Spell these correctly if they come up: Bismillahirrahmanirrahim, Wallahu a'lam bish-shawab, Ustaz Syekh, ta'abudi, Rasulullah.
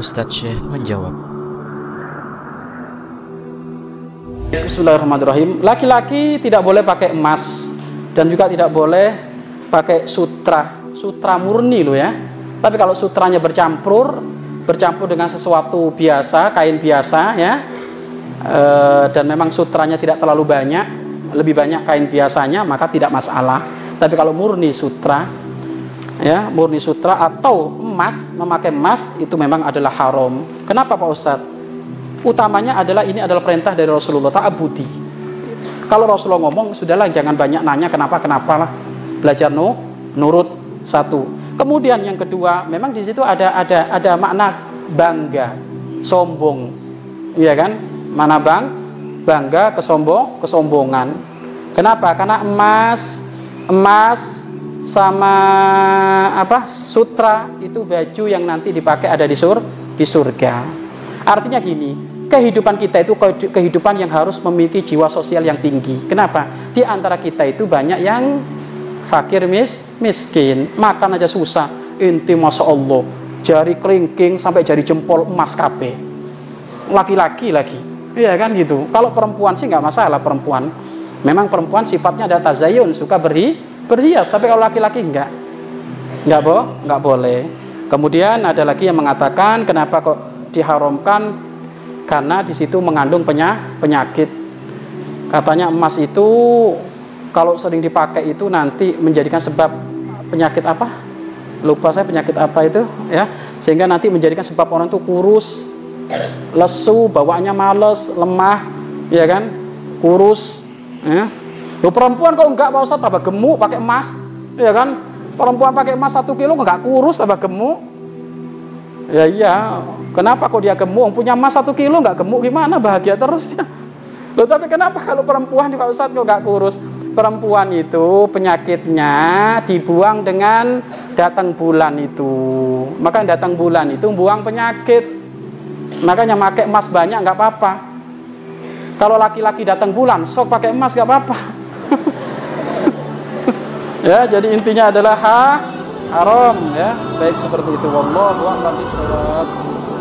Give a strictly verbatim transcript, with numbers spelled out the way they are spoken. Ustaz Syekh menjawab. Bismillahirrahmanirrahim. Laki-laki tidak boleh pakai emas dan juga tidak boleh pakai sutra. Sutra murni loh ya. Tapi kalau sutranya bercampur, bercampur dengan sesuatu biasa, kain biasa ya. E, dan memang sutranya tidak terlalu banyak, lebih banyak kain biasanya, maka tidak masalah. Tapi kalau murni sutra ya, murni sutra atau emas, memakai emas itu memang adalah haram. Kenapa Pak Ustadz? Utamanya adalah ini adalah perintah dari Rasulullah, ta'abudi. Kalau Rasulullah ngomong, sudahlah jangan banyak nanya kenapa-kenapa lah. Belajar nu, nurut, satu. Kemudian yang kedua, memang di situ ada ada ada makna bangga, sombong, iya kan? Mana bang, bangga, kesombong, kesombongan. Kenapa? Karena emas, emas sama apa? Sutra itu baju yang nanti dipakai ada di sur, di surga. Artinya gini, kehidupan kita itu kehidupan yang harus memiliki jiwa sosial yang tinggi. Kenapa? Di antara kita itu banyak yang fakir mis, miskin, makan aja susah, inti masya Allah, jari kelingking sampai jari jempol emas kape, laki-laki lagi, iya kan gitu. Kalau perempuan sih nggak masalah perempuan, memang perempuan sifatnya ada tazayun, suka berhi, berhias, tapi kalau laki-laki nggak, nggak boh, nggak boleh. Kemudian ada lagi yang mengatakan kenapa kok diharamkan, karena di situ mengandung penyakit, katanya emas itu kalau sering dipakai itu nanti menjadikan sebab penyakit apa? Lupa saya penyakit apa itu ya. Sehingga nanti menjadikan sebab orang itu kurus, lesu, bawaannya males, lemah, ya kan? Kurus, ya. Loh, perempuan kok enggak Pak Ustadz, tambah gemuk pakai emas, ya kan? Perempuan pakai emas satu kilo enggak kurus tambah gemuk. Ya iya, kenapa kok dia gemuk? Punya emas satu kilo enggak gemuk gimana? Bahagia terus ya. Loh, tapi kenapa kalau perempuan Pak Ustadz kok enggak kurus? Perempuan itu penyakitnya dibuang dengan datang bulan itu, maka datang bulan itu buang penyakit, makanya pakai emas banyak nggak apa-apa. Kalau laki-laki datang bulan sok pakai emas nggak apa-apa. Ya, jadi intinya adalah ha haram ya, baik seperti itu. Wallahu a'lam bish-shawab.